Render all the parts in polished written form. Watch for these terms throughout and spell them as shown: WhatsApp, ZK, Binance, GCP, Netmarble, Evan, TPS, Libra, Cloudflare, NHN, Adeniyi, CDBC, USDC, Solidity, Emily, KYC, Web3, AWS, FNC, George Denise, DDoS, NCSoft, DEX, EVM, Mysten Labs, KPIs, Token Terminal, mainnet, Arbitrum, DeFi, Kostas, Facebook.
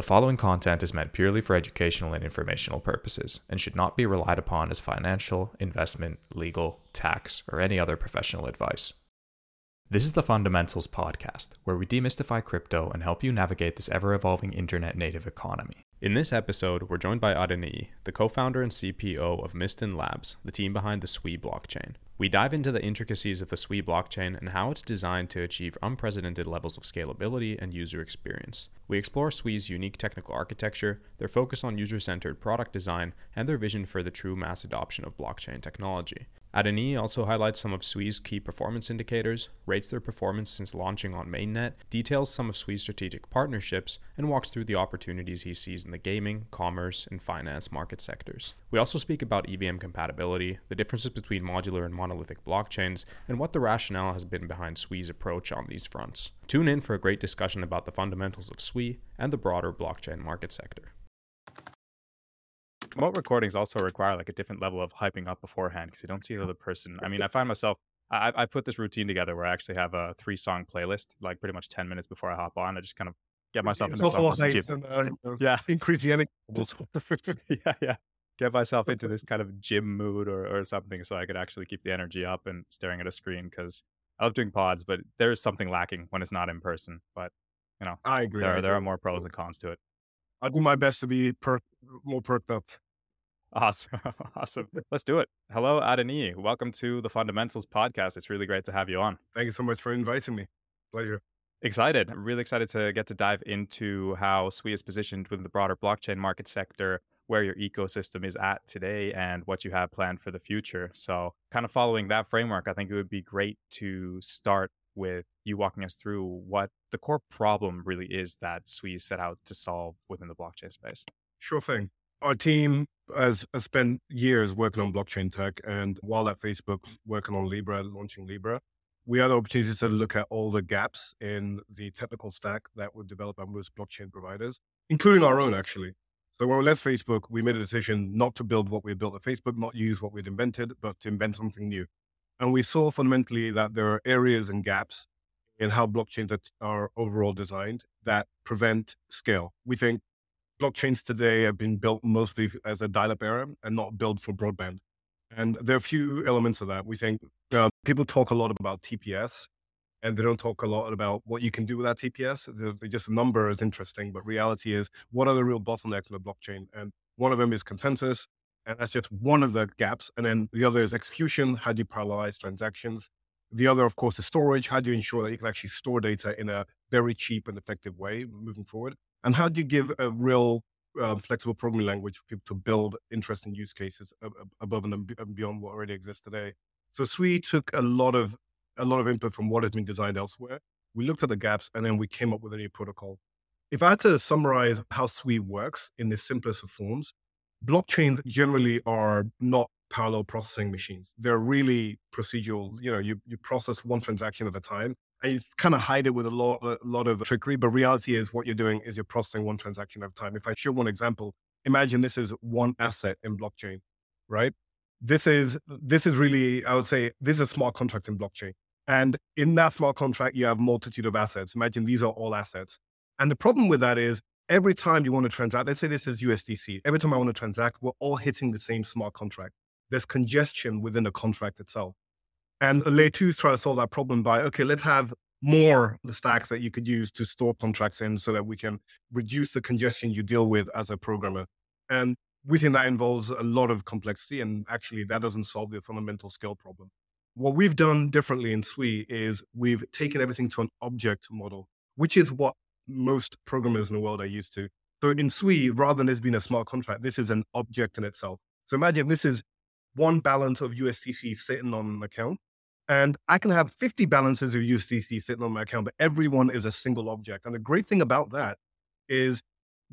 The following content is meant purely for educational and informational purposes and should not be relied upon as financial, investment, legal, tax, or any other professional advice. This is the Fundamentals Podcast, where we demystify crypto and help you navigate this ever-evolving internet-native economy. In this episode, we're joined by Adeniyi, the co-founder and CPO of Mysten Labs, the team behind the Sui blockchain. We dive into the intricacies of the Sui blockchain and how it's designed to achieve unprecedented levels of scalability and user experience. We explore Sui's unique technical architecture, their focus on user-centered product design, and their vision for the true mass adoption of blockchain technology. Adeniyi also highlights some of Sui's key performance indicators, rates their performance since launching on mainnet, details some of Sui's strategic partnerships, and walks through the opportunities he sees in the gaming, commerce, and finance market sectors. We also speak about EVM compatibility, the differences between modular and monolithic blockchains, and what the rationale has been behind Sui's approach on these fronts. Tune in for a great discussion about the fundamentals of Sui and the broader blockchain market sector. Remote recordings also require like a different level of hyping up beforehand because you don't see the other person. I mean, I find myself, I put this routine together where I actually have a 3-song playlist, like pretty much 10 minutes before I hop on. I just kind of get myself Get myself into this kind of gym mood or something so I could actually keep the energy up and staring at a screen, because I love doing pods, but there is something lacking when it's not in person. But, you know, I agree. There are more pros and cons to it. I'll do my best to be more perked up. Awesome. Let's do it. Hello, Adeniyi. Welcome to the Fundamentals Podcast. It's really great to have you on. Thank you so much for inviting me. Pleasure. Excited. I'm really excited to get to dive into how Sui is positioned within the broader blockchain market sector, where your ecosystem is at today, and what you have planned for the future. So kind of following that framework, I think it would be great to start with you walking us through what the core problem really is that Sui set out to solve within the blockchain space. Sure thing. Our team has spent years working on blockchain tech, and while at Facebook working on Libra, launching Libra, we had opportunities to look at all the gaps in the technical stack that were developed by most blockchain providers, including our own, actually. So when we left Facebook, we made a decision not to build what we built at Facebook, not use what we'd invented, but to invent something new. And we saw fundamentally that there are areas and gaps in how blockchains are overall designed that prevent scale. We think blockchains today have been built mostly as a dial-up era and not built for broadband. And there are a few elements of that. We think people talk a lot about TPS, and they don't talk a lot about what you can do with that TPS. They just number is interesting, but reality is, what are the real bottlenecks in the blockchain? And one of them is consensus. And that's just one of the gaps. And then the other is execution. How do you parallelize transactions? The other, of course, is storage. How do you ensure that you can actually store data in a very cheap and effective way moving forward? And how do you give a real flexible programming language for people to build interesting use cases above and beyond what already exists today? So Sui took a lot of input from what has been designed elsewhere. We looked at the gaps, and then we came up with a new protocol. If I had to summarize how Sui works in the simplest of forms, blockchains generally are not parallel processing machines. They're really procedural. You know, you process one transaction at a time, and you kind of hide it with a lot of trickery. But reality is, what you're doing is you're processing one transaction at a time. If I show one example, imagine this is one asset in blockchain, right? This is really, I would say, this is a smart contract in blockchain. And in that smart contract, you have a multitude of assets. Imagine these are all assets. And the problem with that is, every time you want to transact, let's say this is USDC. Every time I want to transact, we're all hitting the same smart contract. There's congestion within the contract itself. And layer two is trying to solve that problem by, okay, let's have more stacks that you could use to store contracts in so that we can reduce the congestion you deal with as a programmer. And we think that involves a lot of complexity, and actually that doesn't solve the fundamental scale problem. What we've done differently in Sui is we've taken everything to an object model, which is what most programmers in the world are used to. So in Sui, rather than this being a smart contract, this is an object in itself. So imagine this is one balance of USDC sitting on an account, and I can have 50 balances of USDC sitting on my account, but every one is a single object. And the great thing about that is,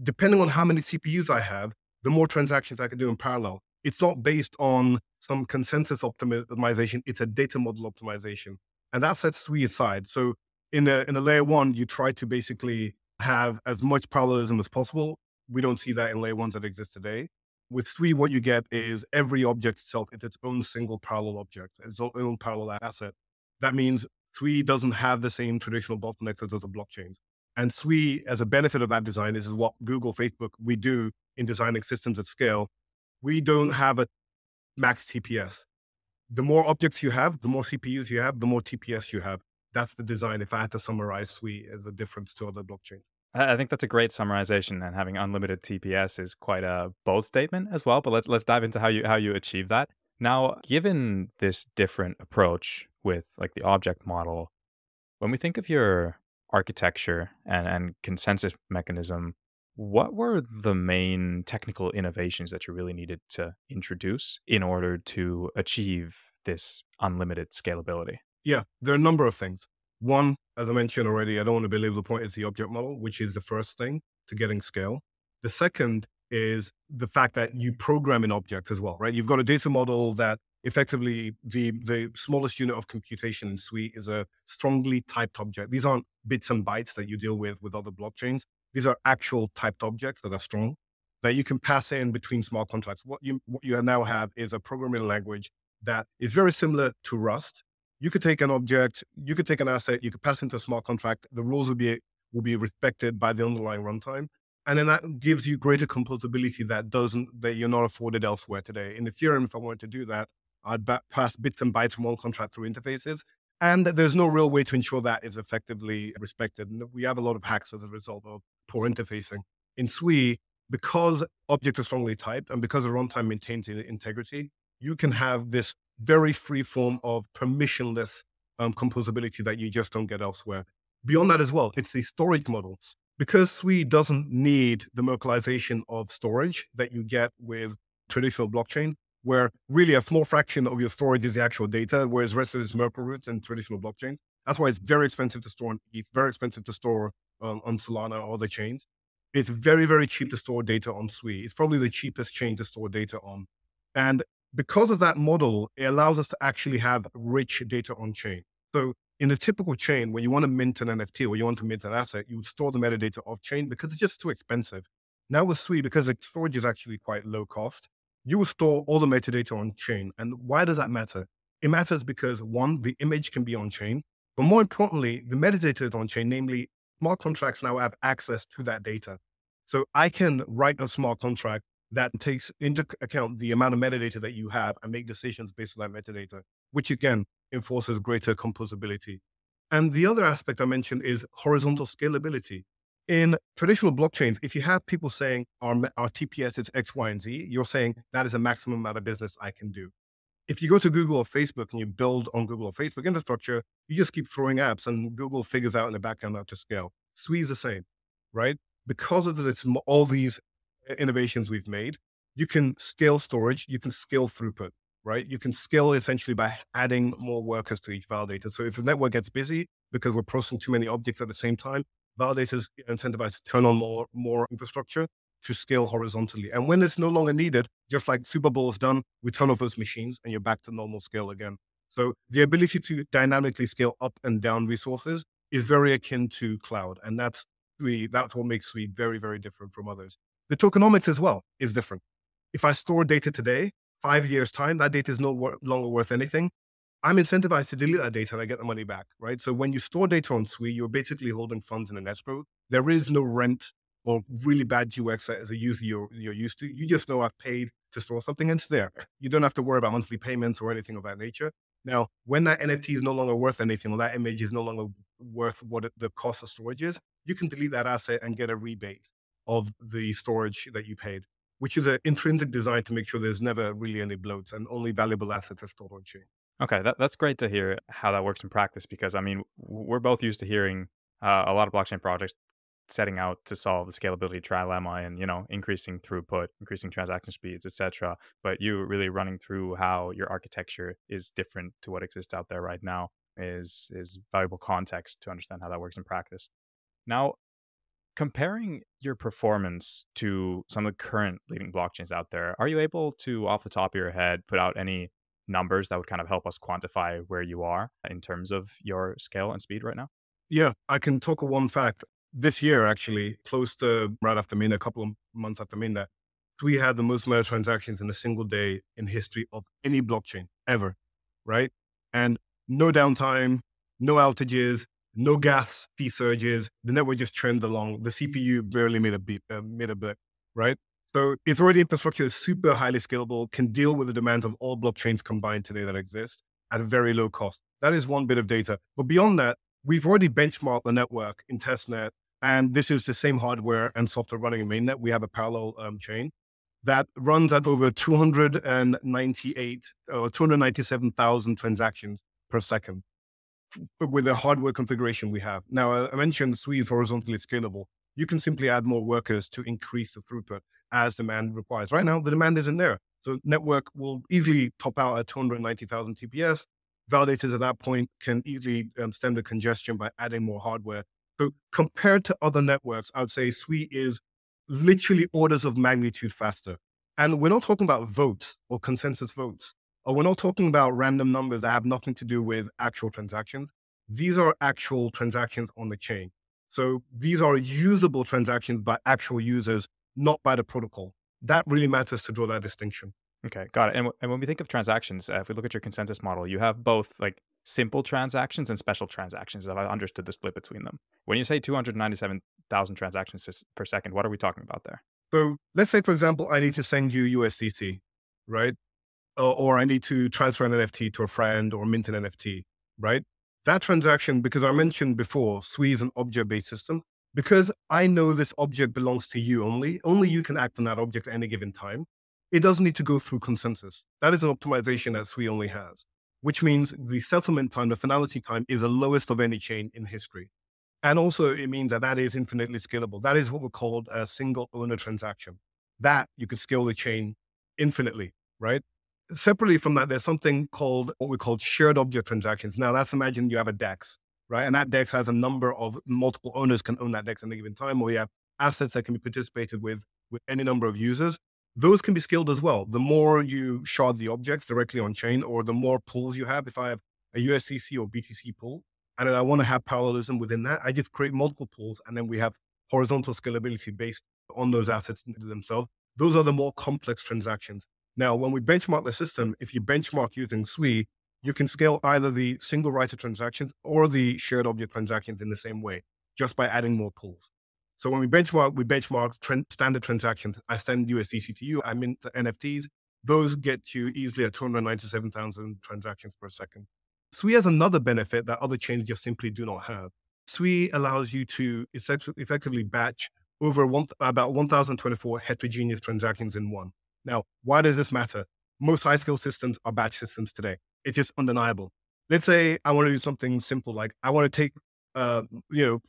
depending on how many CPUs I have, the more transactions I can do in parallel. It's not based on some consensus optimization, it's a data model optimization. And that sets Sui aside. So in a layer one, you try to basically have as much parallelism as possible. We don't see that in layer ones that exist today. With Sui, what you get is every object itself is its own single parallel object, its own parallel asset. That means Sui doesn't have the same traditional bottlenecks as other blockchains. And Sui, as a benefit of that design, this is what Google, Facebook, we do in designing systems at scale. We don't have a max TPS. The more objects you have, the more CPUs you have, the more TPS you have. That's the design. If I had to summarize Sui as a difference to other blockchains. I think that's a great summarization, and having unlimited TPS is quite a bold statement as well. But let's dive into how you achieve that. Now, given this different approach with like the object model, when we think of your architecture and consensus mechanism, what were the main technical innovations that you really needed to introduce in order to achieve this unlimited scalability? Yeah, there are a number of things. One, as I mentioned already, I don't want to belabor the point, is the object model, which is the first thing to getting scale. The second is the fact that you program an object as well, right? You've got a data model that effectively the smallest unit of computation in Sui is a strongly typed object. These aren't bits and bytes that you deal with other blockchains. These are actual typed objects that are strong, that you can pass in between smart contracts. What you now have is a programming language that is very similar to Rust. You could take an object, you could take an asset, you could pass into a smart contract. The rules will be respected by the underlying runtime. And then that gives you greater composability that you're not afforded elsewhere today. In Ethereum, if I wanted to do that, I'd pass bits and bytes from one contract through interfaces. And there's no real way to ensure that is effectively respected. And we have a lot of hacks as a result of poor interfacing. In Sui, because objects are strongly typed and because the runtime maintains integrity, you can have this very free form of permissionless composability that you just don't get elsewhere. Beyond that as well, it's the storage models. Because Sui doesn't need the merkleization of storage that you get with traditional blockchain, where really a small fraction of your storage is the actual data, whereas the rest of it is Merkle roots and traditional blockchains. That's why it's very expensive to store on ETH, very expensive to store on Solana or other chains. It's very, very cheap to store data on Sui. It's probably the cheapest chain to store data on. And because of that model, it allows us to actually have rich data on chain. So in a typical chain, when you want to mint an NFT or you want to mint an asset, you would store the metadata off chain because it's just too expensive. Now with Sui, because the storage is actually quite low cost, you will store all the metadata on chain. And why does that matter? It matters because one, the image can be on chain, but more importantly, the metadata is on chain, namely smart contracts now have access to that data. So I can write a smart contract that takes into account the amount of metadata that you have and make decisions based on that metadata, which again, enforces greater composability. And the other aspect I mentioned is horizontal scalability. In traditional blockchains, if you have people saying our TPS is X, Y, and Z, you're saying that is a maximum amount of business I can do. If you go to Google or Facebook and you build on Google or Facebook infrastructure, you just keep throwing apps and Google figures out in the background how to scale. Sui is the same, right? Because of this, all these innovations we've made, you can scale storage, you can scale throughput, right? You can scale essentially by adding more workers to each validator. So if the network gets busy because we're processing too many objects at the same time, validators are incentivized to turn on more infrastructure to scale horizontally. And when it's no longer needed, just like Super Bowl is done, we turn off those machines and you're back to normal scale again. So the ability to dynamically scale up and down resources is very akin to cloud. And that's what makes Sui very, very different from others. The tokenomics as well is different. If I store data today, 5 years time, that data is no longer worth anything. I'm incentivized to delete that data and I get the money back, right? So when you store data on Sui, you're basically holding funds in an escrow. There is no rent or really bad UX as a user you're used to. You just know I've paid to store something and it's there. You don't have to worry about monthly payments or anything of that nature. Now, when that NFT is no longer worth anything or that image is no longer worth what the cost of storage is, you can delete that asset and get a rebate of the storage that you paid, which is an intrinsic design to make sure there's never really any bloats and only valuable assets are stored on chain. Okay, that's great to hear how that works in practice, because I mean, we're both used to hearing a lot of blockchain projects setting out to solve the scalability trilemma and, you know, increasing throughput, increasing transaction speeds, etc. But you really running through how your architecture is different to what exists out there right now is valuable context to understand how that works in practice. Now, comparing your performance to some of the current leading blockchains out there, are you able to, off the top of your head, put out any numbers that would kind of help us quantify where you are in terms of your scale and speed right now? Yeah, I can talk of one fact. This year, actually, close to right after midnight, a couple of months after midnight, we had the most amount of transactions in a single day in history of any blockchain ever, right? And no downtime, no outages, no gas fee surges. The network just trends along. The CPU barely made a bit, right? So its already infrastructure is super highly scalable, can deal with the demands of all blockchains combined today that exist at a very low cost. That is one bit of data. But beyond that, we've already benchmarked the network in testnet, and this is the same hardware and software running in mainnet. We have a parallel chain that runs at over 298 or 297,000 transactions per second with the hardware configuration we have. Now, I mentioned Sui is horizontally scalable. You can simply add more workers to increase the throughput as demand requires. Right now, the demand isn't there. So network will easily top out at 290,000 TPS. Validators at that point can easily stem the congestion by adding more hardware. So compared to other networks, I would say Sui is literally orders of magnitude faster. And we're not talking about votes or consensus votes, or we're not talking about random numbers that have nothing to do with actual transactions. These are actual transactions on the chain. So these are usable transactions by actual users, not by the protocol. That really matters to draw that distinction. Okay, got it. And when we think of transactions, if we look at your consensus model, you have both like simple transactions and special transactions. If I understood the split between them. When you say 297,000 transactions per second, what are we talking about there? So let's say, for example, I need to send you USDT, right? Or I need to transfer an NFT to a friend or mint an NFT, right? That transaction, because I mentioned before, Sui is an object-based system. Because I know this object belongs to you only you can act on that object at any given time. It doesn't need to go through consensus. That is an optimization that Sui only has, which means the settlement time, the finality time, is the lowest of any chain in history. And also it means that that is infinitely scalable. That is what we call a single owner transaction. That you could scale the chain infinitely, right? Separately from that, there's something called what we call shared object transactions. Now let's imagine you have a DEX, right? And that DEX has a number of multiple owners can own that DEX at any given time, or you have assets that can be participated with any number of users. Those can be scaled as well. The more you shard the objects directly on chain, or the more pools you have. If I have a USDC or BTC pool, and then I want to have parallelism within that, I just create multiple pools, and then we have horizontal scalability based on those assets themselves. Those are the more complex transactions. Now, when we benchmark the system, if you benchmark using Sui, you can scale either the single writer transactions or the shared object transactions in the same way, just by adding more pools. So when we benchmark standard transactions. I send USDC to you, I mint the NFTs. Those get you easily at 297,000 transactions per second. Sui has another benefit that other chains just simply do not have. Sui allows you to effectively batch over about 1,024 heterogeneous transactions in one. Now, why does this matter? Most high-scale systems are batch systems today. It's just undeniable. Let's say I want to do something simple, like I want to take 50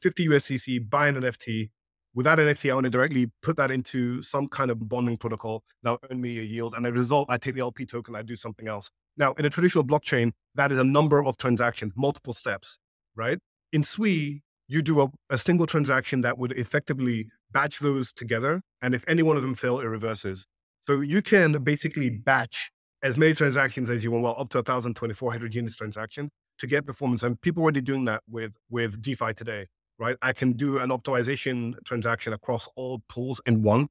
USDC, buy an NFT. With that NFT, I want to directly put that into some kind of bonding protocol that'll earn me a yield. And as a result, I take the LP token, I do something else. Now, in a traditional blockchain, that is a number of transactions, multiple steps, right? In Sui, you do a single transaction that would effectively batch those together. And if any one of them fail, it reverses. So you can basically batch as many transactions as you want, well, up to 1,024 heterogeneous transactions to get performance. And people are already doing that with DeFi today. Right? I can do an optimization transaction across all pools in one,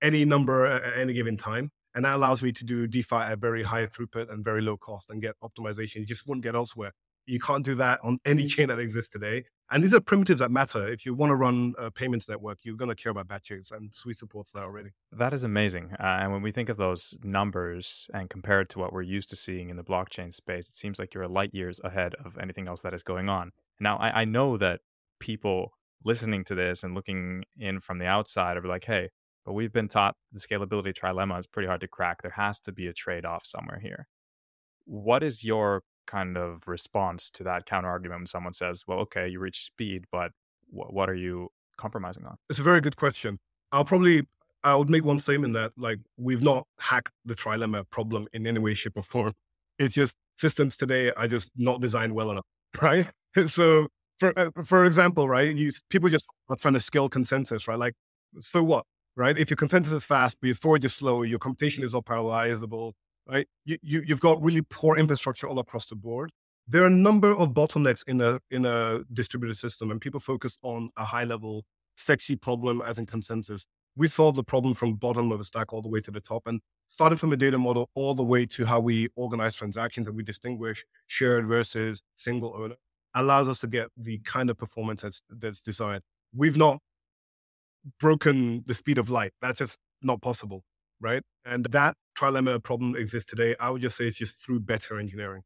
any number at any given time. And that allows me to do DeFi at very high throughput and very low cost and get optimization. You just wouldn't get elsewhere. You can't do that on any chain that exists today. And these are primitives that matter. If you want to run a payments network, you're going to care about batches, and Sui supports that already. That is amazing. And when we think of those numbers and compared to what we're used to seeing in the blockchain space, it seems like you're light years ahead of anything else that is going on. Now, I know that people listening to this and looking in from the outside are like, hey, but we've been taught the scalability trilemma is pretty hard to crack. There has to be a trade-off somewhere here. What is your kind of response to that counterargument when someone says, well, okay, you reach speed, but what are you compromising on? It's a very good question. I would make one statement that, like, we've not hacked the trilemma problem in any way, shape, or form. It's just systems today are just not designed well enough, right? So for example, right, people just are trying to scale consensus, right? Like, so what, right? If your consensus is fast, but your forward is slow, your computation is not parallelizable, right? You've got really poor infrastructure all across the board. There are a number of bottlenecks in a distributed system, and people focus on a high level, sexy problem as in consensus. We solve the problem from bottom of the stack all the way to the top, and started from a data model all the way to how we organize transactions and we distinguish shared versus single owner. allows us to get the kind of performance that's desired. We've not broken the speed of light. That's just not possible, right? And that trilemma problem exists today. I would just say it's just through better engineering.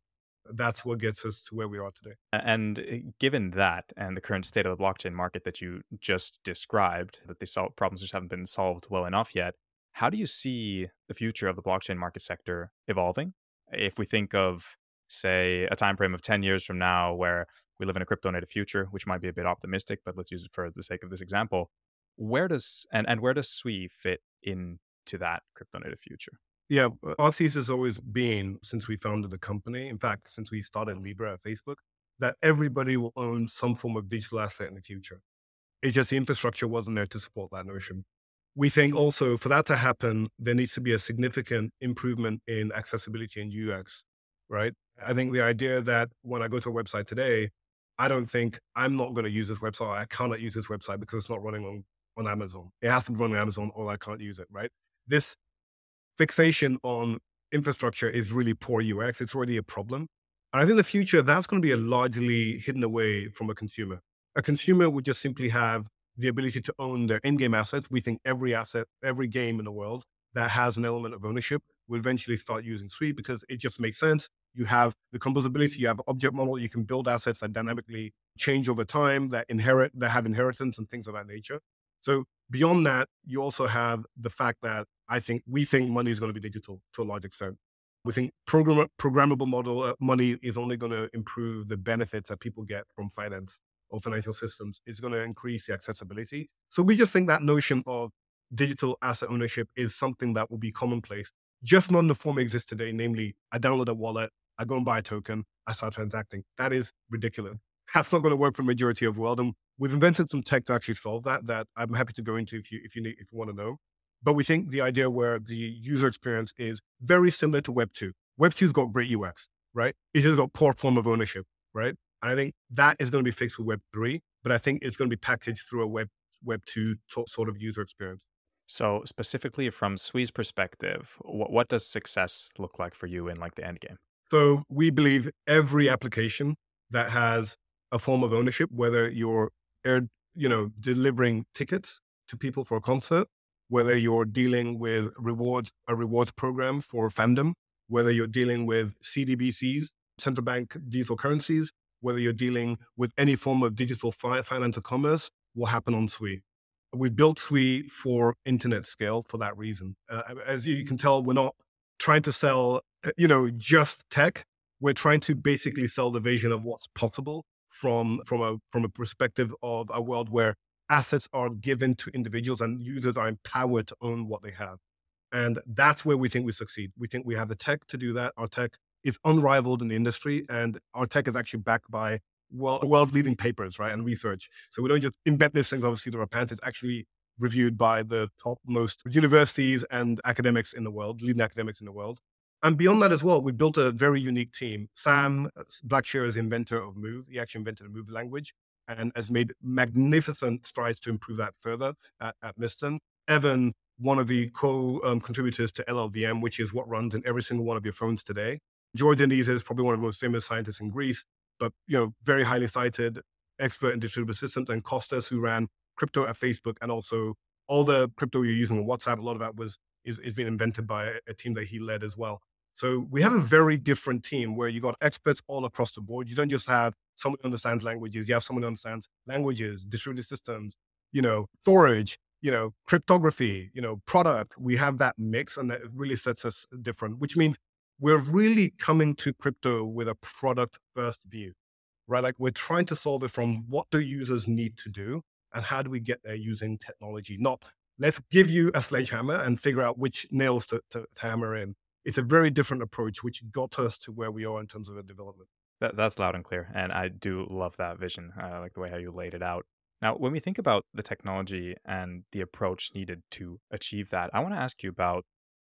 That's what gets us to where we are today. And given that and the current state of the blockchain market that you just described, that the problems just haven't been solved well enough yet, how do you see the future of the blockchain market sector evolving? If we think of, say, a time frame of 10 years from now where we live in a crypto-native future, which might be a bit optimistic, but let's use it for the sake of this example, where does Sui fit into that crypto-native future? Yeah, our thesis has always been, since we founded the company, in fact, since we started Libra at Facebook, that everybody will own some form of digital asset in the future. It's just the infrastructure wasn't there to support that notion. We think also for that to happen, there needs to be a significant improvement in accessibility and UX, right? I think the idea that when I go to a website today, I don't think I'm not going to use this website. I cannot use this website because it's not running on Amazon. It has to be running on Amazon or I can't use it, right? This fixation on infrastructure is really poor UX. It's already a problem. And I think in the future, that's going to be largely hidden away from a consumer. A consumer would just simply have the ability to own their in-game assets. We think every asset, every game in the world that has an element of ownership will eventually start using Sui because it just makes sense. You have the composability, you have object model, you can build assets that dynamically change over time, that have inheritance and things of that nature. So beyond that, you also have the fact that we think money is going to be digital to a large extent. We think programmable model money is only going to improve the benefits that people get from finance or financial systems. It's going to increase the accessibility. So we just think that notion of digital asset ownership is something that will be commonplace, just not in the form it exists today. Namely, I download a wallet, I go and buy a token, I start transacting. That is ridiculous. That's not going to work for the majority of the world. And we've invented some tech to actually solve that I'm happy to go into if you want to know. But we think the idea where the user experience is very similar to Web 2. Web 2's got great UX, right? It's just got poor form of ownership, right? And I think that is going to be fixed with Web 3, but I think it's going to be packaged through a Web 2 sort of user experience. So specifically from Sui's perspective, what does success look like for you in like the end game? So we believe every application that has a form of ownership, whether you're delivering tickets to people for a concert, whether you're dealing with a rewards program for fandom, whether you're dealing with CDBCs, central bank digital currencies, whether you're dealing with any form of digital finance or commerce, will happen on Sui. We built Sui for internet scale for that reason. As you can tell, we're not trying to sell, just tech. We're trying to basically sell the vision of what's possible from a perspective of a world where assets are given to individuals and users are empowered to own what they have. And that's where we think we succeed. We think we have the tech to do that. Our tech is unrivaled in the industry, and our tech is actually backed by world-leading papers, right, and research. So we don't just invent these things, obviously, to our pants. It's actually reviewed by the topmost universities and academics in the world, leading academics in the world. And beyond that as well, we built a very unique team. Sam Blackshear is inventor of Move. He actually invented the Move language and has made magnificent strides to improve that further at Mysten. Evan, one of the co-contributors to LLVM, which is what runs in every single one of your phones today. George Denise is probably one of the most famous scientists in Greece, but very highly cited, expert in distributed systems. And Kostas, who ran crypto at Facebook, and also all the crypto you're using on WhatsApp, a lot of that is being invented by a team that he led as well. So we have a very different team where you got experts all across the board. You don't just have someone who understands languages. You have someone who understands languages, distributed systems, storage, cryptography, product. We have that mix, and that really sets us different, which means we're really coming to crypto with a product first view, right? Like, we're trying to solve it from what do users need to do and how do we get there using technology, not let's give you a sledgehammer and figure out which nails to hammer in. It's a very different approach, which got us to where we are in terms of the development. That's loud and clear. And I do love that vision. I like the way how you laid it out. Now, when we think about the technology and the approach needed to achieve that, I want to ask you about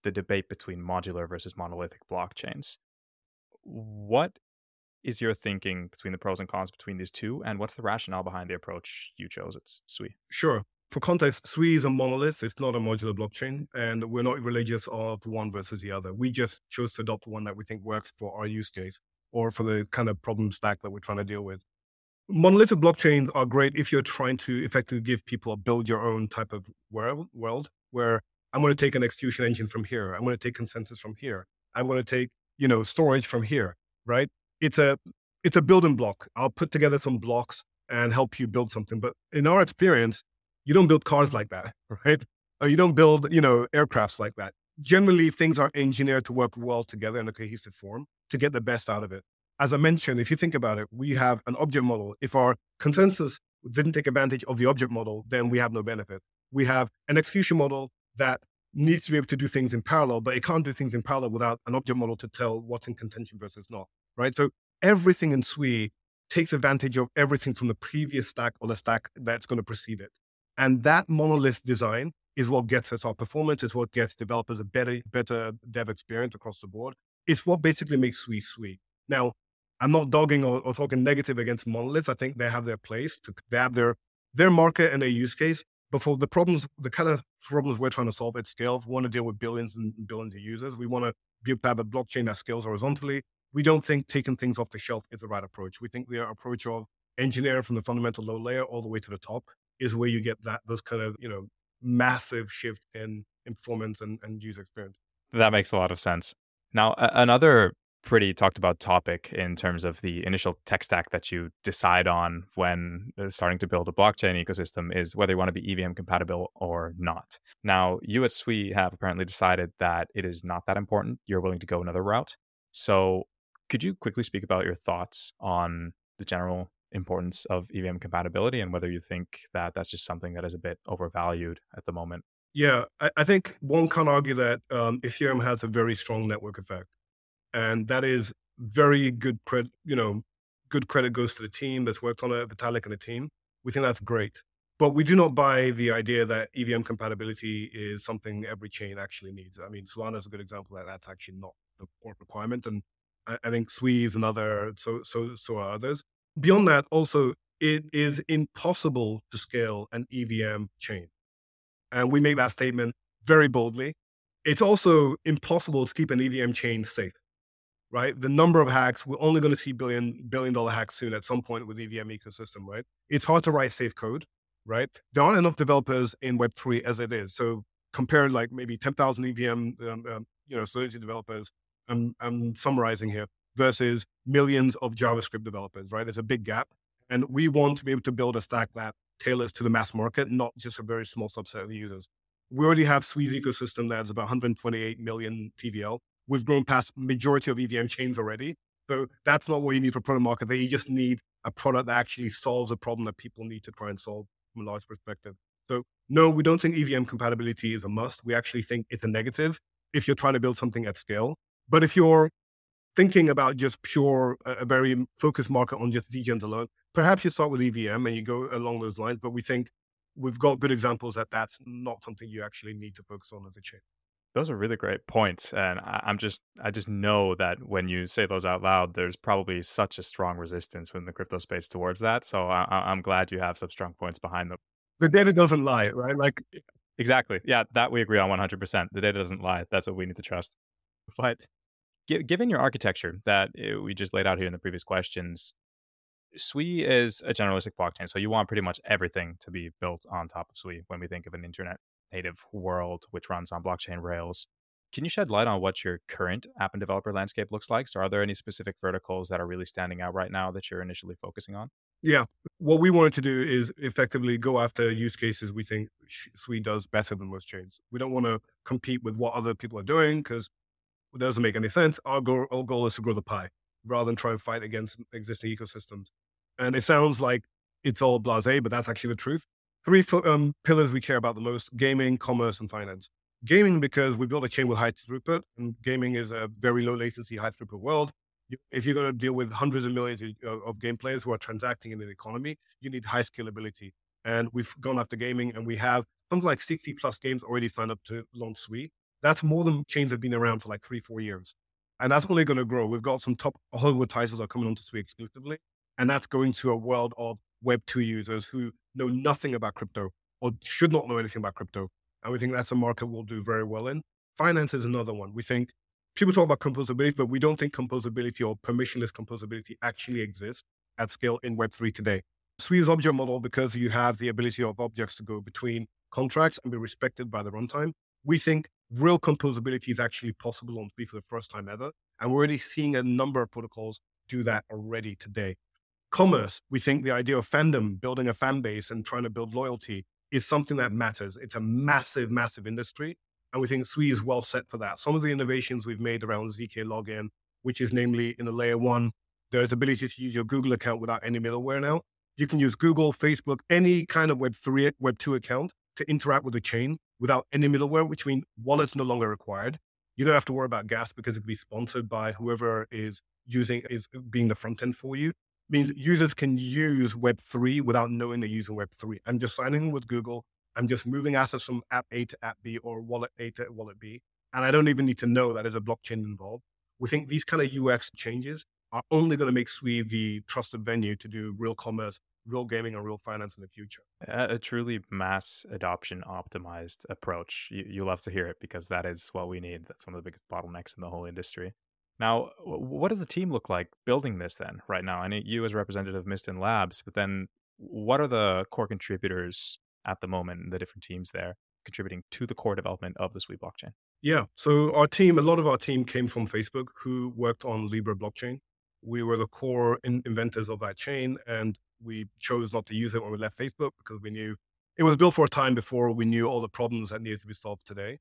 the debate between modular versus monolithic blockchains. What is your thinking between the pros and cons between these two? And what's the rationale behind the approach you chose at Sui? Sure. For context, Sui is a monolith. It's not a modular blockchain. And we're not religious of one versus the other. We just chose to adopt one that we think works for our use case or for the kind of problem stack that we're trying to deal with. monolithic blockchains are great if you're trying to effectively give people a build your own type of world where I'm going to take an execution engine from here. I'm going to take consensus from here. I'm going to take, storage from here, right? It's a building block. I'll put together some blocks and help you build something. But in our experience, you don't build cars like that, right? Or you don't build, aircrafts like that. Generally, things are engineered to work well together in a cohesive form to get the best out of it. As I mentioned, if you think about it, we have an object model. If our consensus didn't take advantage of the object model, then we have no benefit. We have an execution model that needs to be able to do things in parallel, but it can't do things in parallel without an object model to tell what's in contention versus not, right? So everything in Sui takes advantage of everything from the previous stack or the stack that's going to precede it. And that monolith design is what gets us our performance. It's what gets developers a better dev experience across the board. It's what basically makes Sui, Sui. Now, I'm not dogging or talking negative against monoliths. I think they have their place. They have their market and their use case. But for the kind of problems we're trying to solve at scale, we want to deal with billions and billions of users. We want to build a blockchain that scales horizontally. We don't think taking things off the shelf is the right approach. We think the approach of engineering from the fundamental low layer all the way to the top is where you get those kind of, massive shift in performance and user experience. That makes a lot of sense. Now, another pretty talked about topic in terms of the initial tech stack that you decide on when starting to build a blockchain ecosystem is whether you want to be EVM compatible or not. Now, you at Sui have apparently decided that it is not that important. You're willing to go another route. So could you quickly speak about your thoughts on the general importance of EVM compatibility and whether you think that that's just something that is a bit overvalued at the moment? Yeah, I think one can't argue that Ethereum has a very strong network effect. And that is very good credit, good credit goes to the team that's worked on it, Vitalik and the team. We think that's great. But we do not buy the idea that EVM compatibility is something every chain actually needs. I mean, Solana is a good example that that's actually not the core requirement. And I think Sui is another, so are others. Beyond that, also, it is impossible to scale an EVM chain. And we make that statement very boldly. It's also impossible to keep an EVM chain safe. Right? The number of hacks, we're only going to see billion-dollar hacks soon at some point with the EVM ecosystem, right? It's hard to write safe code, right? There aren't enough developers in Web3 as it is. So compare like maybe 10,000 EVM, solution developers, I'm summarizing here, versus millions of JavaScript developers, right? There's a big gap. And we want to be able to build a stack that tailors to the mass market, not just a very small subset of the users. We already have Sui's ecosystem that's about 128 million TVL. We've grown past majority of EVM chains already. So that's not what you need for product market. You just need a product that actually solves a problem that people need to try and solve from a large perspective. So no, we don't think EVM compatibility is a must. We actually think it's a negative if you're trying to build something at scale. But if you're thinking about just pure, a very focused market on just DGENs alone, perhaps you start with EVM and you go along those lines. But we think we've got good examples that that's not something you actually need to focus on as a chain. Those are really great points. And I just know that when you say those out loud, there's probably such a strong resistance within the crypto space towards that. So I'm glad you have some strong points behind them. The data doesn't lie, right? Exactly. Yeah, that we agree on 100%. The data doesn't lie. That's what we need to trust. But given your architecture that we just laid out here in the previous questions, Sui is a generalistic blockchain. So you want pretty much everything to be built on top of Sui when we think of an internet native world, which runs on blockchain rails. Can you shed light on what your current app and developer landscape looks like? So are there any specific verticals that are really standing out right now that you're initially focusing on? Yeah. What we wanted to do is effectively go after use cases we think Sui does better than most chains. We don't want to compete with what other people are doing because it doesn't make any sense. Our goal is to grow the pie rather than try and fight against existing ecosystems. And it sounds like it's all blasé, but that's actually the truth. Three pillars we care about the most: gaming, commerce, and finance. Gaming, because we built a chain with high throughput, and gaming is a very low latency, high throughput world. If you're going to deal with hundreds of millions of game players who are transacting in an economy, you need high scalability. And we've gone after gaming, and we have something like 60 plus games already signed up to launch Sui. That's more than chains have been around for like 3-4 years. And that's only going to grow. We've got some top Hollywood titles that are coming onto Sui exclusively. And that's going to a world of Web2 users who know nothing about crypto or should not know anything about crypto. And we think that's a market we'll do very well in. Finance is another one. We think people talk about composability, but we don't think composability or permissionless composability actually exists at scale in Web3 today. Sui is object model because you have the ability of objects to go between contracts and be respected by the runtime. We think real composability is actually possible on Sui for the first time ever. And we're already seeing a number of protocols do that already today. Commerce, we think the idea of fandom, building a fan base and trying to build loyalty is something that matters. It's a massive, massive industry. And we think Sui is well set for that. Some of the innovations we've made around ZK login, which is namely in the layer one, there's ability to use your Google account without any middleware now. You can use Google, Facebook, any kind of Web3, Web2 account to interact with the chain without any middleware, which means wallets no longer required. You don't have to worry about gas because it can be sponsored by whoever is being the front end for you. It means users can use Web3 without knowing they're using Web3. I'm just signing with Google. I'm just moving assets from app A to app B or wallet A to wallet B. And I don't even need to know that there's a blockchain involved. We think these kind of UX changes are only going to make Sui the trusted venue to do real commerce, real gaming, and real finance in the future. A truly mass adoption optimized approach. You love to hear it because that is what we need. That's one of the biggest bottlenecks in the whole industry. Now, what does the team look like building this then right now? I know you as representative of Mysten Labs, but then what are the core contributors at the moment and the different teams there contributing to the core development of the Sui blockchain? Yeah, so our team, a lot of our team came from Facebook who worked on Libra blockchain. We were the core inventors of that chain, and we chose not to use it when we left Facebook because we knew it was built for a time before we knew all the problems that needed to be solved today.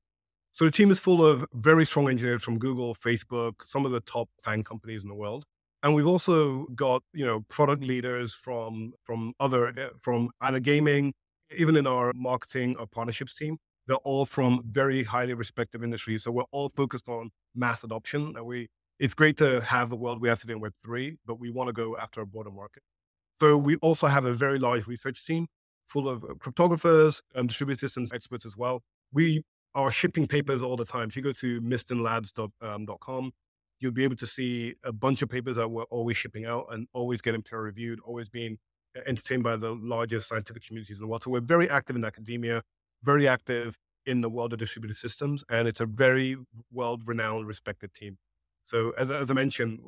So the team is full of very strong engineers from Google, Facebook, some of the top fan companies in the world. And we've also got, product leaders from either gaming, even in our marketing or partnerships team. They're all from very highly respected industries. So we're all focused on mass adoption. It's great to have the world we have to do in Web3, but we want to go after a broader market. So we also have a very large research team full of cryptographers and distributed systems experts as well. We are shipping papers all the time. If you go to mystenlabs.com, you'll be able to see a bunch of papers that we're always shipping out and always getting peer-reviewed, always being entertained by the largest scientific communities in the world. So we're very active in academia, very active in the world of distributed systems, and it's a very world-renowned, respected team. So as I mentioned,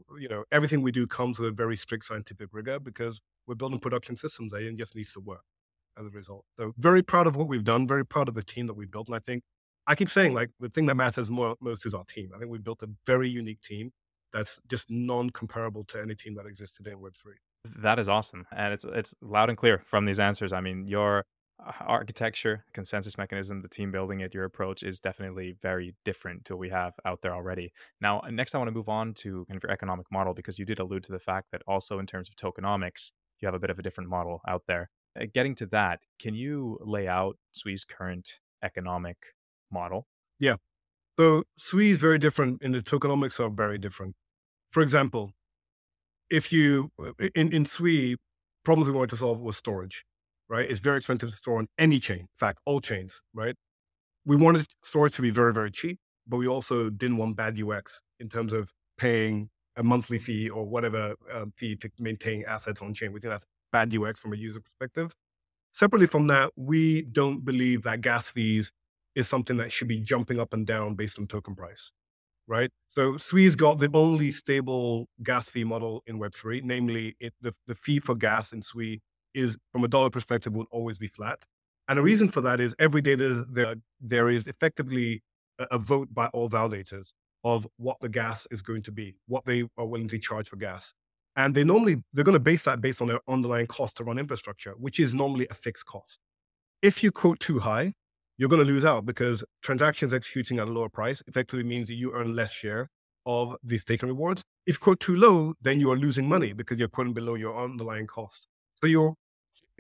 everything we do comes with a very strict scientific rigor because we're building production systems. They just need to work as a result. So very proud of what we've done, very proud of the team that we've built. And I think I keep saying the thing that matters most is our team. I think we've built a very unique team that's just non-comparable to any team that exists today in Web3. That is awesome. And it's loud and clear from these answers. I mean, your architecture, consensus mechanism, the team building it, your approach is definitely very different to what we have out there already. Now, next I want to move on to kind of your economic model, because you did allude to the fact that also in terms of tokenomics, you have a bit of a different model out there. Getting to that, can you lay out Sui's current economic model? Yeah. So Sui is very different and the tokenomics are very different. For example, if you, in Sui, problems we wanted to solve was storage. Right? It's very expensive to store on any chain, in fact, all chains, right? We wanted storage to be very, very cheap, but we also didn't want bad UX in terms of paying a monthly fee or whatever fee to maintain assets on chain. We think that's bad UX from a user perspective. Separately from that, we don't believe that gas fees is something that should be jumping up and down based on token price, right? So Sui's got the only stable gas fee model in Web3, namely the fee for gas in Sui is, from a dollar perspective, would always be flat. And the reason for that is every day there is effectively a vote by all validators of what the gas is going to be, what they are willing to charge for gas. And they're going to base that based on their underlying cost to run infrastructure, which is normally a fixed cost. If you quote too high, you're going to lose out because transactions executing at a lower price effectively means that you earn less share of these staking rewards. If quote too low, then you are losing money because you're quoting below your underlying cost. So you're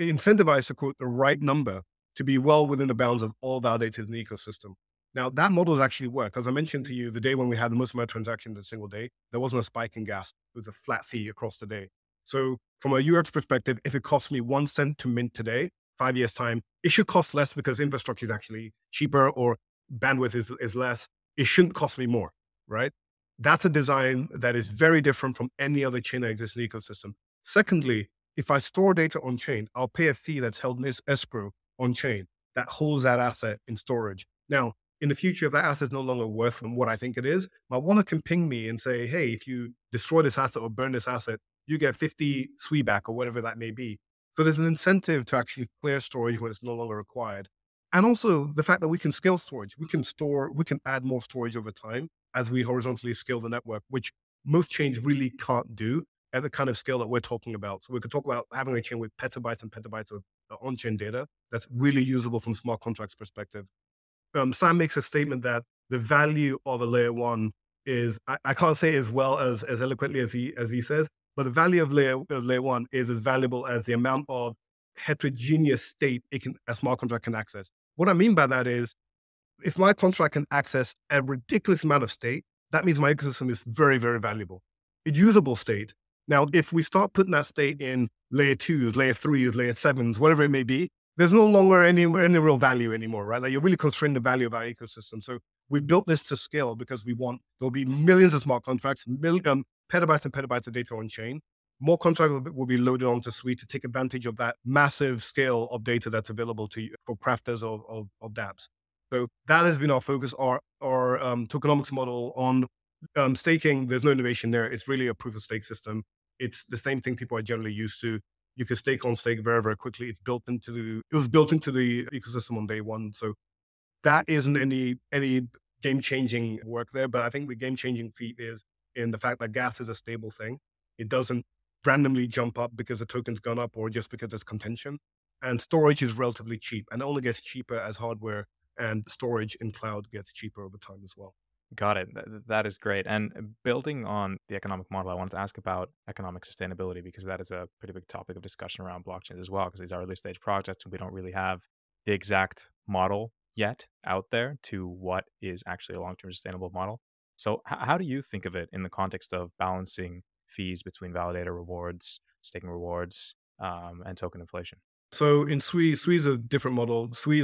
incentivized to quote the right number to be well within the bounds of all validators in the ecosystem. Now, that model has actually worked. As I mentioned to you, the day when we had the most amount of transactions in a single day, there wasn't a spike in gas. It was a flat fee across the day. So from a UX perspective, if it costs me 1 cent to mint today, 5 years time, it should cost less because infrastructure is actually cheaper or bandwidth is less. It shouldn't cost me more, right? That's a design that is very different from any other chain that exists in the ecosystem. Secondly, if I store data on chain, I'll pay a fee that's held in escrow on chain that holds that asset in storage. Now, in the future, if that asset is no longer worth what I think it is, my wallet can ping me and say, hey, if you destroy this asset or burn this asset, you get 50 Sui back or whatever that may be. So there's an incentive to actually clear storage when it's no longer required. And also the fact that we can scale storage, we can add more storage over time as we horizontally scale the network, which most chains really can't do at the kind of scale that we're talking about. So we could talk about having a chain with petabytes and petabytes of on-chain data that's really usable from smart contracts perspective. Sam makes a statement that the value of a layer one is, I can't say as well as eloquently as he says, but the value of layer one is as valuable as the amount of heterogeneous state a smart contract can access. What I mean by that is, if my contract can access a ridiculous amount of state, that means my ecosystem is very, very valuable. It's usable state. Now, if we start putting that state in layer twos, layer threes, layer sevens, whatever it may be, there's no longer any real value anymore, right? Like, you're really constraining the value of our ecosystem. So we built this to scale because we want, there'll be millions of smart contracts, petabytes and petabytes of data on chain. More contracts will be loaded onto Sui to take advantage of that massive scale of data that's available to you for crafters of dApps. So that has been our focus, our tokenomics model on staking. There's no innovation there. It's really a proof of stake system. It's the same thing people are generally used to. You can stake on stake very, very quickly. It was built into the ecosystem on day one. So that isn't any game-changing work there. But I think the game-changing feat is in the fact that gas is a stable thing. It doesn't randomly jump up because the token's gone up or just because there's contention. And storage is relatively cheap, and it only gets cheaper as hardware and storage in cloud gets cheaper over time as well. Got it. That is great. And building on the economic model, I wanted to ask about economic sustainability, because that is a pretty big topic of discussion around blockchains as well, because these are early stage projects and we don't really have the exact model yet out there to what is actually a long-term sustainable model. So how do you think of it in the context of balancing fees between validator rewards, staking rewards, and token inflation? So in Sui is a different model. Sui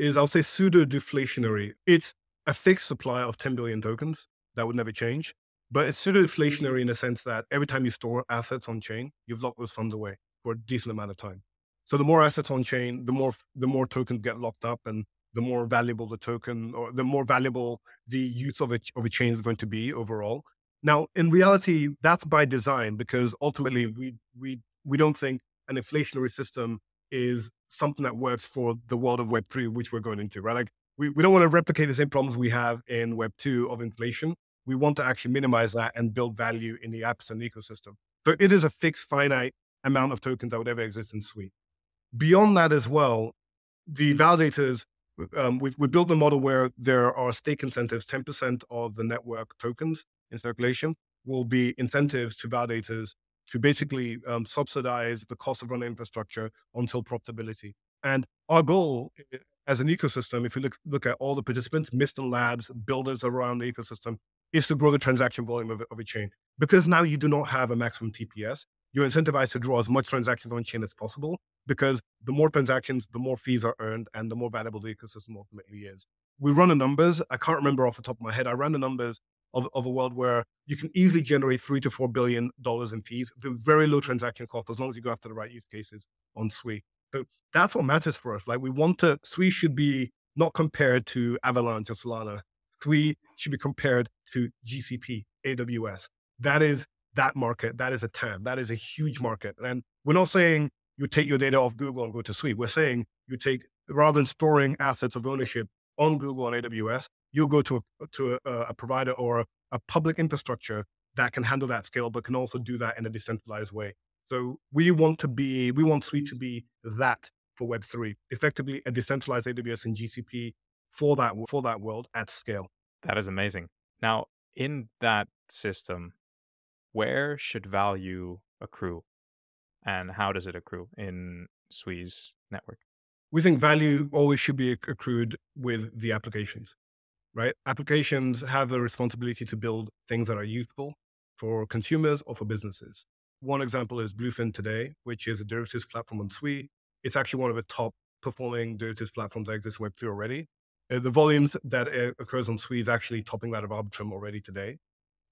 is I'll say pseudo deflationary. It's a fixed supply of 10 billion tokens that would never change, but it's pseudo deflationary in the sense that every time you store assets on chain, you've locked those funds away for a decent amount of time. So the more assets on chain, the more tokens get locked up, and the more valuable the token, or the more valuable the use of a chain is going to be overall. Now, in reality, that's by design, because ultimately we don't think an inflationary system is something that works for the world of Web3, which we're going into, right? Like, we don't want to replicate the same problems we have in Web2 of inflation. We want to actually minimize that and build value in the apps and the ecosystem. So it is a fixed, finite amount of tokens that would ever exist in Sui. Beyond that as well, the validators, we built a model where there are stake incentives. 10% of the network tokens in circulation will be incentives to validators to basically subsidize the cost of running infrastructure until profitability. And our goal as an ecosystem, if you look at all the participants, Mysten Labs, builders around the ecosystem, is to grow the transaction volume of a chain. Because now you do not have a maximum TPS, you're incentivized to draw as much transactions on chain as possible, because the more transactions, the more fees are earned and the more valuable the ecosystem ultimately is. We run the numbers. I can't remember off the top of my head. I ran the numbers of a world where you can easily generate $3 to $4 billion in fees with very low transaction cost, as long as you go after the right use cases on Sui. So that's what matters for us. Like, we want to, Sui should be not compared to Avalanche or Solana. Sui should be compared to GCP, AWS. That is that market. That is a TAM. That is a huge market. And we're not saying you take your data off Google and go to Sui. We're saying you take, rather than storing assets of ownership on Google and AWS, you'll go to a provider or a public infrastructure that can handle that scale, but can also do that in a decentralized way. So we want Sui to be that for Web3, effectively a decentralized AWS and GCP for that world at scale. That is amazing. Now, in that system, where should value accrue, and how does it accrue in Sui's network? We think value always should be accrued with the applications, right? Applications have a responsibility to build things that are useful for consumers or for businesses. One example is Bluefin today, which is a derivatives platform on Sui. It's actually one of the top performing derivatives platforms that exists in Web3 already. The volumes that occurs on Sui is actually topping that of Arbitrum already today.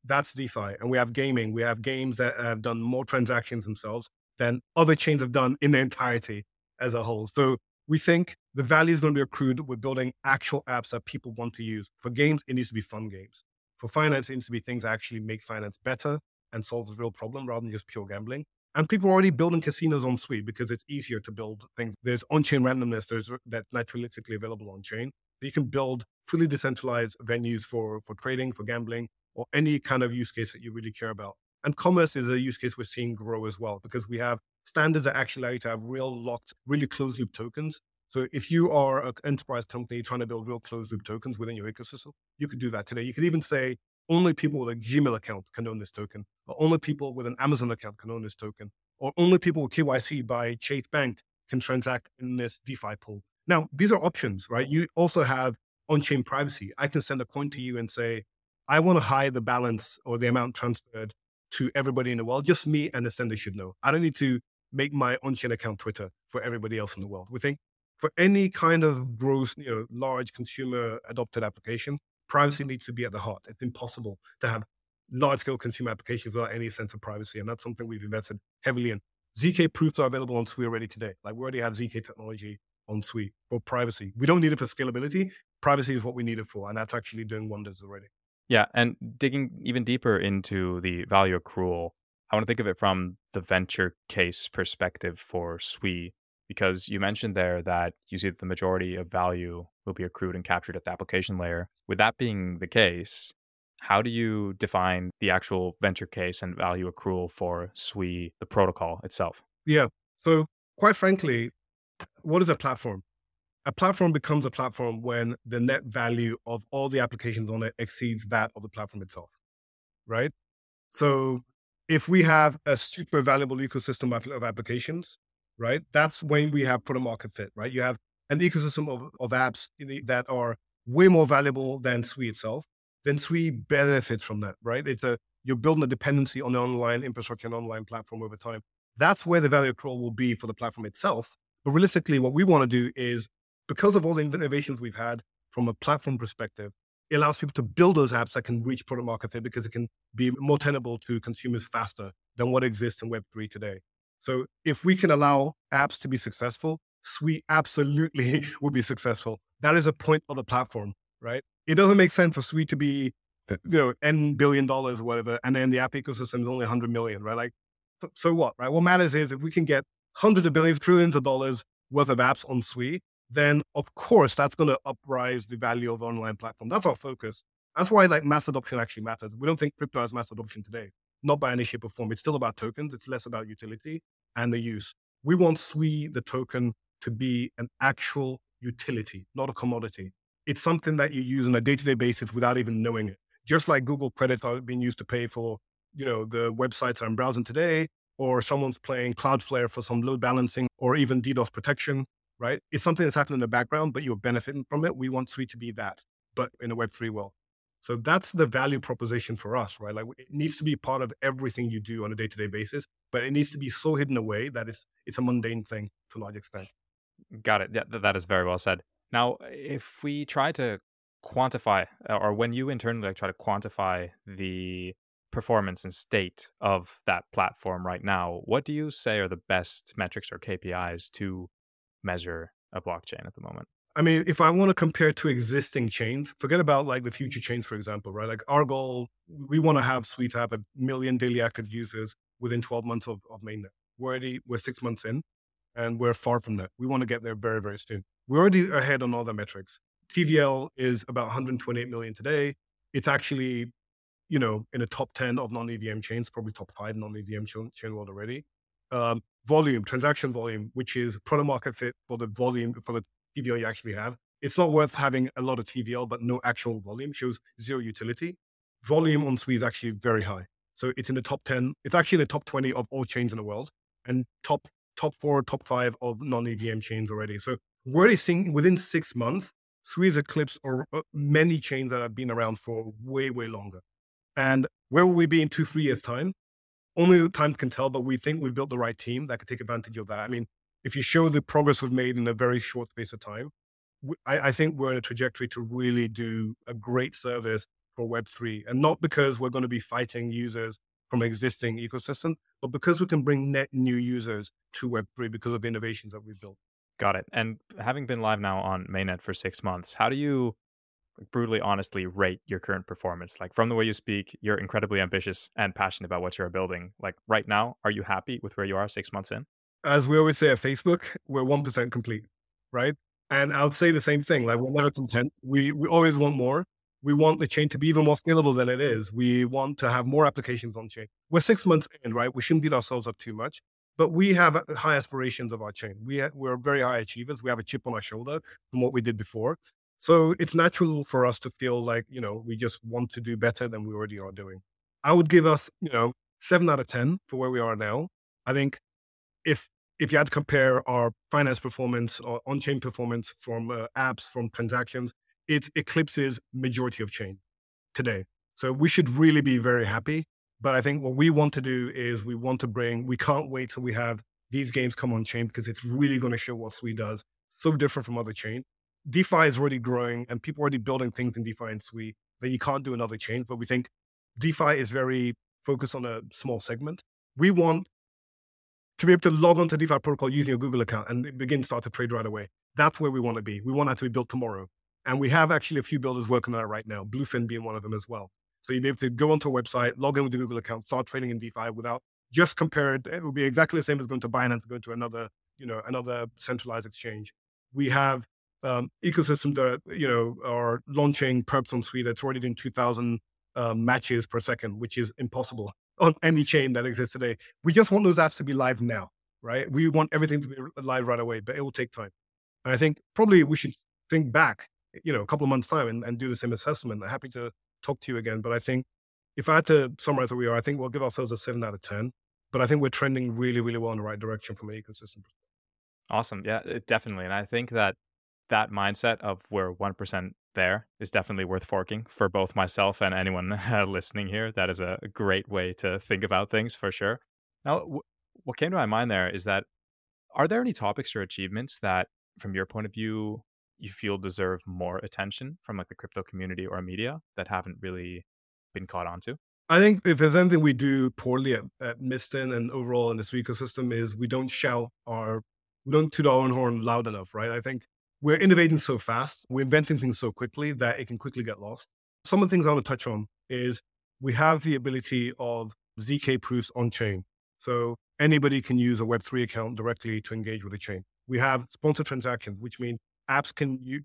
That's DeFi. And we have gaming. We have games that have done more transactions themselves than other chains have done in their entirety as a whole. So we think the value is going to be accrued with building actual apps that people want to use. For games, it needs to be fun games. For finance, it needs to be things that actually make finance better and solves a real problem rather than just pure gambling. And people are already building casinos on Sui because it's easier to build things. There's on-chain randomness that's naturalistically available on-chain. You can build fully decentralized venues for trading, for gambling, or any kind of use case that you really care about. And commerce is a use case we're seeing grow as well, because we have standards that actually allow you to have real locked, really closed-loop tokens. So if you are an enterprise company trying to build real closed-loop tokens within your ecosystem, you could do that today. You could even say, only people with a Gmail account can own this token, or only people with an Amazon account can own this token, or only people with KYC by Chase Bank can transact in this DeFi pool. Now, these are options, right? You also have on-chain privacy. I can send a coin to you and say, I want to hide the balance or the amount transferred to everybody in the world. Just me and the sender should know. I don't need to make my on-chain account Twitter for everybody else in the world. We think for any kind of gross, large consumer adopted application, privacy needs to be at the heart. It's impossible to have large-scale consumer applications without any sense of privacy. And that's something we've invested heavily in. ZK proofs are available on Sui already today. Like, we already have ZK technology on Sui for privacy. We don't need it for scalability. Privacy is what we need it for. And that's actually doing wonders already. Yeah. And digging even deeper into the value accrual, I want to think of it from the venture case perspective for Sui, because you mentioned there that you see that the majority of value will be accrued and captured at the application layer. With that being the case, how do you define the actual venture case and value accrual for Sui, the protocol itself? Yeah. So quite frankly, what is a platform? A platform becomes a platform when the net value of all the applications on it exceeds that of the platform itself, right? So if we have a super valuable ecosystem of applications, right, that's when we have product market fit, right? You have an ecosystem of apps that are way more valuable than Sui itself, then Sui benefits from that, right? You're building a dependency on the online infrastructure and online platform over time. That's where the value accrual will be for the platform itself. But realistically, what we want to do is, because of all the innovations we've had from a platform perspective, it allows people to build those apps that can reach product market fit because it can be more tenable to consumers faster than what exists in Web3 today. So if we can allow apps to be successful, Sui absolutely will be successful. That is a point of the platform, right? It doesn't make sense for Sui to be, N billion dollars or whatever, and then the app ecosystem is only 100 million, right? Like, so what, right? What matters is if we can get hundreds of billions, trillions of dollars worth of apps on Sui, then of course that's going to uprise the value of the online platform. That's our focus. That's why mass adoption actually matters. We don't think crypto has mass adoption today, not by any shape or form. It's still about tokens. It's less about utility and the use. We want Sui, the token, to be an actual utility, not a commodity. It's something that you use on a day-to-day basis without even knowing it. Just like Google credits are being used to pay for, the websites I'm browsing today, or someone's playing Cloudflare for some load balancing, or even DDoS protection, right? It's something that's happening in the background, but you're benefiting from it. We want Sui to be that, but in a Web3 world. So that's the value proposition for us, right? Like, it needs to be part of everything you do on a day-to-day basis, but it needs to be so hidden away that it's a mundane thing to a large extent. Got it. Yeah, that is very well said. Now, if we try to quantify, or when you internally try to quantify the performance and state of that platform right now, what do you say are the best metrics or KPIs to measure a blockchain at the moment? I mean, if I want to compare to existing chains, forget about the future chains, for example, right? Like, our goal, we want to have Sui to have 1 million daily active users within 12 months of mainnet. We're 6 months in and we're far from that. We want to get there very, very soon. We're already ahead on all the metrics. TVL is about 128 million today. It's actually, in the top 10 of non-EVM chains, probably top 5 non-EVM chain world already. Volume, transaction volume, which is product market fit for the volume, for the TVL you actually have. It's not worth having a lot of TVL, but no actual volume, shows zero utility. Volume on Sui is actually very high. So it's in the top 10, it's actually in the top 20 of all chains in the world, and top 4, top 5 of non-EVM chains already. So we're already seeing within 6 months, Sui's eclipse or many chains that have been around for way, way longer. And where will we be in 2-3 years' time? Only time can tell, but we think we've built the right team that can take advantage of that. I mean, if you show the progress we've made in a very short space of time, I think we're in a trajectory to really do a great service for Web3. And not because we're going to be fighting users from an existing ecosystem, but because we can bring net new users to Web3 because of the innovations that we've built. Got it. And having been live now on mainnet for 6 months, how do you brutally honestly rate your current performance? Like, from the way you speak, you're incredibly ambitious and passionate about what you're building. Like, right now, are you happy with where you are 6 months in? As we always say at Facebook, we're 1% complete, right? And I would say the same thing. Like, we're never content. We always want more. We want the chain to be even more scalable than it is. We want to have more applications on chain. We're 6 months in, right? We shouldn't beat ourselves up too much, but we have high aspirations of our chain. We're very high achievers. We have a chip on our shoulder from what we did before. So it's natural for us to feel like, you know, we just want to do better than we already are doing. I would give us, 7 out of 10 for where we are now. I think if you had to compare our finance performance or on-chain performance from apps, from transactions, it eclipses majority of chain today. So we should really be very happy. But I think what we want to do is we can't wait till we have these games come on chain, because it's really going to show what Sui does. So different from other chain. DeFi is already growing and people are already building things in DeFi and Sui that you can't do in other chains. But we think DeFi is very focused on a small segment. We want to be able to log onto DeFi protocol using your Google account and start to trade right away. That's where we want to be. We want that to be built tomorrow. And we have actually a few builders working on it right now, Bluefin being one of them as well. So you'd be able to go onto a website, log in with the Google account, start trading in DeFi without just compared. It would be exactly the same as going to Binance, going to another centralized exchange. We have ecosystems that are launching perps on Sui that's already doing 2,000 matches per second, which is impossible on any chain that exists today. We just want those apps to be live now, right? We want everything to be live right away, but it will take time. And I think probably we should think back, a couple of months' time and do the same assessment. I'm happy to talk to you again. But I think if I had to summarize where we are, I think we'll give ourselves a 7 out of 10. But I think we're trending really, really well in the right direction from an ecosystem perspective. Awesome. Yeah, definitely. And I think that mindset of we're 1% there is definitely worth forking for both myself and anyone listening here. That is a great way to think about things for sure. Now, what came to my mind there is that, are there any topics or achievements that, from your point of view, you feel deserve more attention from like the crypto community or media that haven't really been caught on to? I think if there's anything we do poorly at Mysten and overall in this ecosystem is we don't toot our own horn loud enough, right? I think we're innovating so fast, we're inventing things so quickly that it can quickly get lost. Some of the things I want to touch on is we have the ability of ZK proofs on chain. So anybody can use a Web3 account directly to engage with a chain. We have sponsored transactions, which means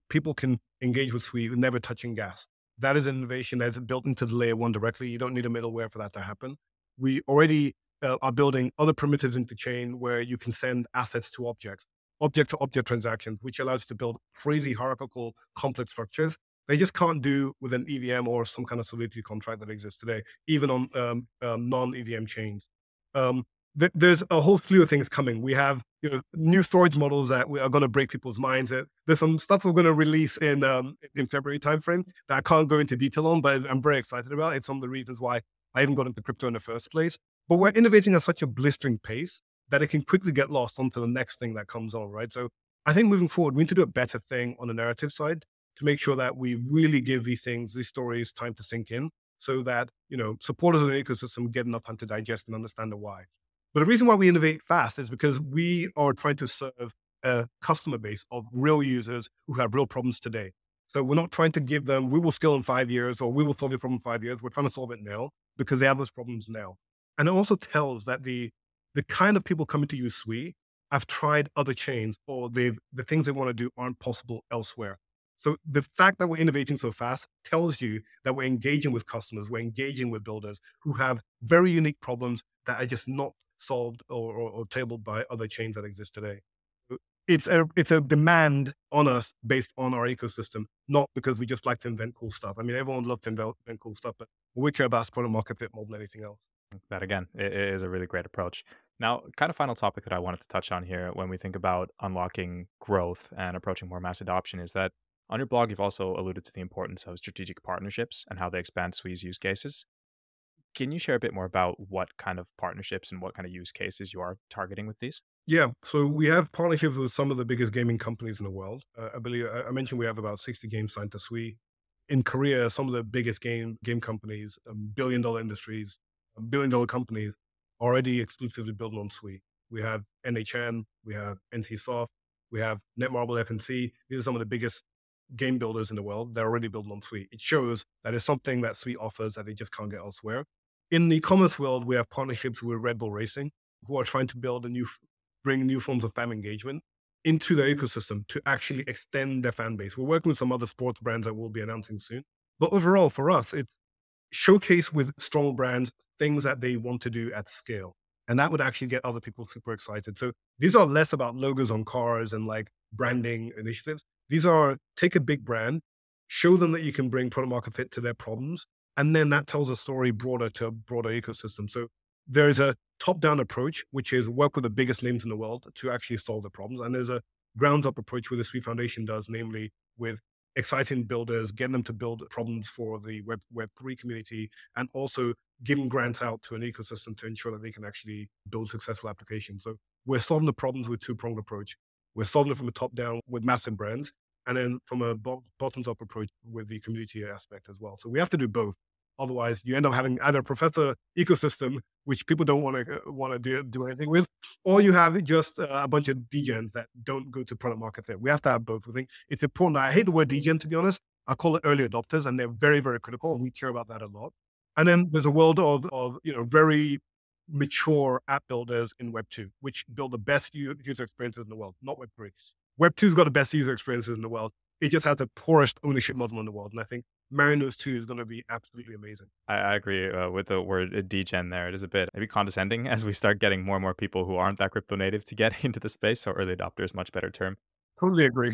people can engage with Sui never touching gas. That is an innovation that's built into the layer one directly. You don't need a middleware for that to happen. We already are building other primitives into chain where you can send assets to objects, object-to-object transactions, which allows you to build crazy hierarchical complex structures. They just can't do with an EVM or some kind of solidity contract that exists today, even on non-EVM chains. There's a whole slew of things coming. We have new storage models that are going to break people's minds. There's some stuff we're going to release in February timeframe that I can't go into detail on, but I'm very excited about. It's one of the reasons why I even got into crypto in the first place. But we're innovating at such a blistering pace that it can quickly get lost onto the next thing that comes on, right? So I think moving forward, we need to do a better thing on the narrative side to make sure that we really give these stories, time to sink in so that, supporters of the ecosystem get enough time to digest and understand the why. But the reason why we innovate fast is because we are trying to serve a customer base of real users who have real problems today. So we're not trying to give them, we will scale in 5 years or we will solve your problem in 5 years. We're trying to solve it now because they have those problems now. And it also tells that the kind of people coming to use Sui have tried other chains or the things they want to do aren't possible elsewhere. So the fact that we're innovating so fast tells you that we're engaging with customers, we're engaging with builders who have very unique problems that are just not solved or tabled by other chains that exist today. It's a demand on us based on our ecosystem, not because we just like to invent cool stuff. I mean, everyone loves to invent cool stuff, but we care about product market fit more than anything else. That, again, it is a really great approach. Now, kind of final topic that I wanted to touch on here when we think about unlocking growth and approaching more mass adoption is that on your blog, you've also alluded to the importance of strategic partnerships and how they expand Sui's use cases. Can you share a bit more about what kind of partnerships and what kind of use cases you are targeting with these? Yeah. So we have partnerships with some of the biggest gaming companies in the world. I believe I mentioned we have about 60 games signed to Sui. In Korea, some of the biggest game companies, billion-dollar industries, billion-dollar companies already exclusively built on Sui. We have NHN, we have NCSoft, we have Netmarble, FNC. These are some of the biggest game builders in the world. They're already building on Sui. It shows that it's something that Sui offers that they just can't get elsewhere. In the commerce world, we have partnerships with Red Bull Racing, who are trying to build bring new forms of fan engagement into their ecosystem to actually extend their fan base. We're working with some other sports brands that we'll be announcing soon. But overall, for us, it's showcase with strong brands things that they want to do at scale. And that would actually get other people super excited. So these are less about logos on cars and like branding initiatives. These are take a big brand, show them that you can bring product market fit to their problems. And then that tells a story broader to a broader ecosystem. So there is a top-down approach, which is work with the biggest names in the world to actually solve the problems. And there's a grounds-up approach where the Sui Foundation does, namely with exciting builders, getting them to build problems for the Web3 community, and also giving grants out to an ecosystem to ensure that they can actually build successful applications. So we're solving the problems with two-pronged approach. We're solving it from a top-down with massive brands, and then from a bottoms-up approach with the community aspect as well. So we have to do both. Otherwise, you end up having either a professor ecosystem, which people don't want to do anything with, or you have just a bunch of degens that don't go to product market fit. We have to have both. We think it's important. I hate the word degen, to be honest. I call it early adopters, and they're very, very critical. We care about that a lot. And then there's a world of very mature app builders in Web2, which build the best user experiences in the world, not Web3. Web2's got the best user experiences in the world. It just has the poorest ownership model in the world. And I think marrying those two is going to be absolutely amazing. I agree with the word degen there. It is a bit maybe condescending as we start getting more and more people who aren't that crypto native to get into the space. So early adopter is a much better term. Totally agree.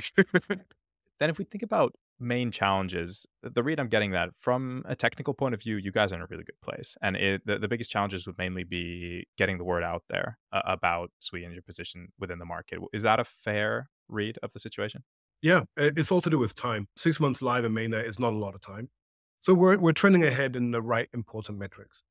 Then if we think about main challenges, the read I'm getting that from a technical point of view, you guys are in a really good place. And the biggest challenges would mainly be getting the word out there about Sui and your position within the market. Is that a fair read of the situation? Yeah, it's all to do with time. 6 months live in mainnet is not a lot of time. So we're trending ahead in the right important metrics.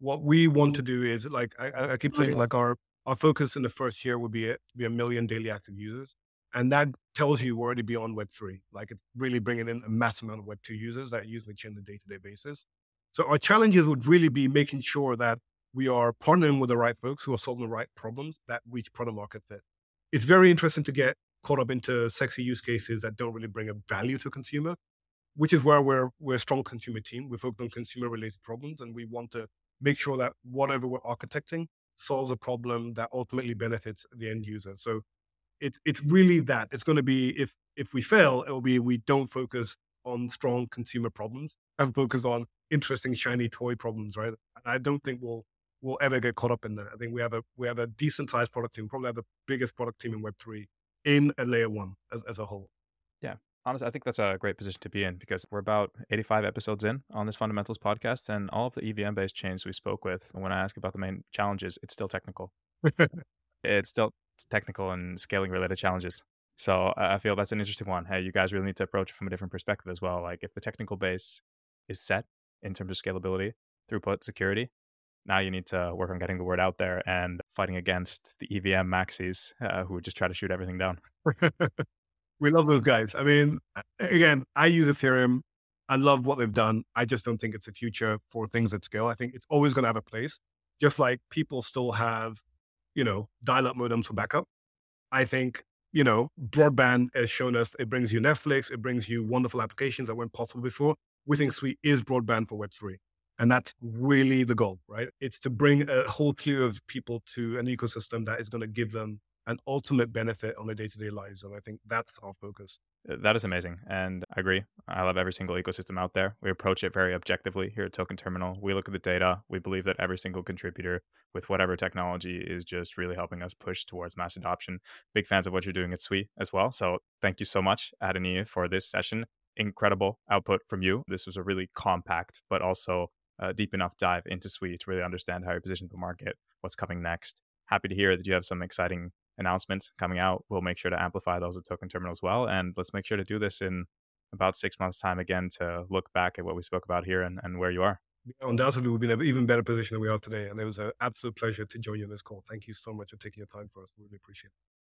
What we want to do is, like, I keep saying, like, our focus in the first year would be a million daily active users. And that tells you we're already beyond Web3. Like, it's really bringing in a mass amount of Web2 users that use Web3 on a day-to-day basis. So our challenges would really be making sure that we are partnering with the right folks who are solving the right problems that reach product market fit. It's very interesting to get caught up into sexy use cases that don't really bring a value to consumer, which is where we're a strong consumer team. We focus on consumer-related problems, and we want to make sure that whatever we're architecting solves a problem that ultimately benefits the end user. So it's really that. It's going to be, if we fail, it will be we don't focus on strong consumer problems and focus on interesting, shiny toy problems, right? And I don't think we'll ever get caught up in that. I think we have a decent-sized product team, probably have the biggest product team in Web3, in a layer one as a whole. Yeah. Honestly, I think that's a great position to be in, because we're about 85 episodes in on this Fundamentals podcast, and all of the EVM-based chains we spoke with, when I ask about the main challenges, it's still technical. It's still technical and scaling-related challenges. So I feel that's an interesting one. Hey, you guys really need to approach it from a different perspective as well. Like, if the technical base is set in terms of scalability, throughput, security, now you need to work on getting the word out there and fighting against the EVM maxis who would just try to shoot everything down. We love those guys. I mean, again, I use Ethereum. I love what they've done. I just don't think it's the future for things at scale. I think it's always going to have a place. Just like people still have, dial-up modems for backup. I think, broadband has shown us it brings you Netflix. It brings you wonderful applications that weren't possible before. We think Sui is broadband for Web3. And that's really the goal, right? It's to bring a whole slew of people to an ecosystem that is going to give them an ultimate benefit on their day-to-day lives. And I think that's our focus. That is amazing. And I agree. I love every single ecosystem out there. We approach it very objectively here at Token Terminal. We look at the data. We believe that every single contributor with whatever technology is just really helping us push towards mass adoption. Big fans of what you're doing at Sui as well. So thank you so much, Adeniyi, for this session. Incredible output from you. This was a really compact, but also a deep enough dive into Sui to really understand how you position the market, what's coming next. Happy to hear that you have some exciting announcements coming out. We'll make sure to amplify those at Token Terminal as well. And let's make sure to do this in about 6 months' time again to look back at what we spoke about here and where you are. Yeah, undoubtedly, we'll be in an even better position than we are today. And it was an absolute pleasure to join you on this call. Thank you so much for taking your time for us. We really appreciate it.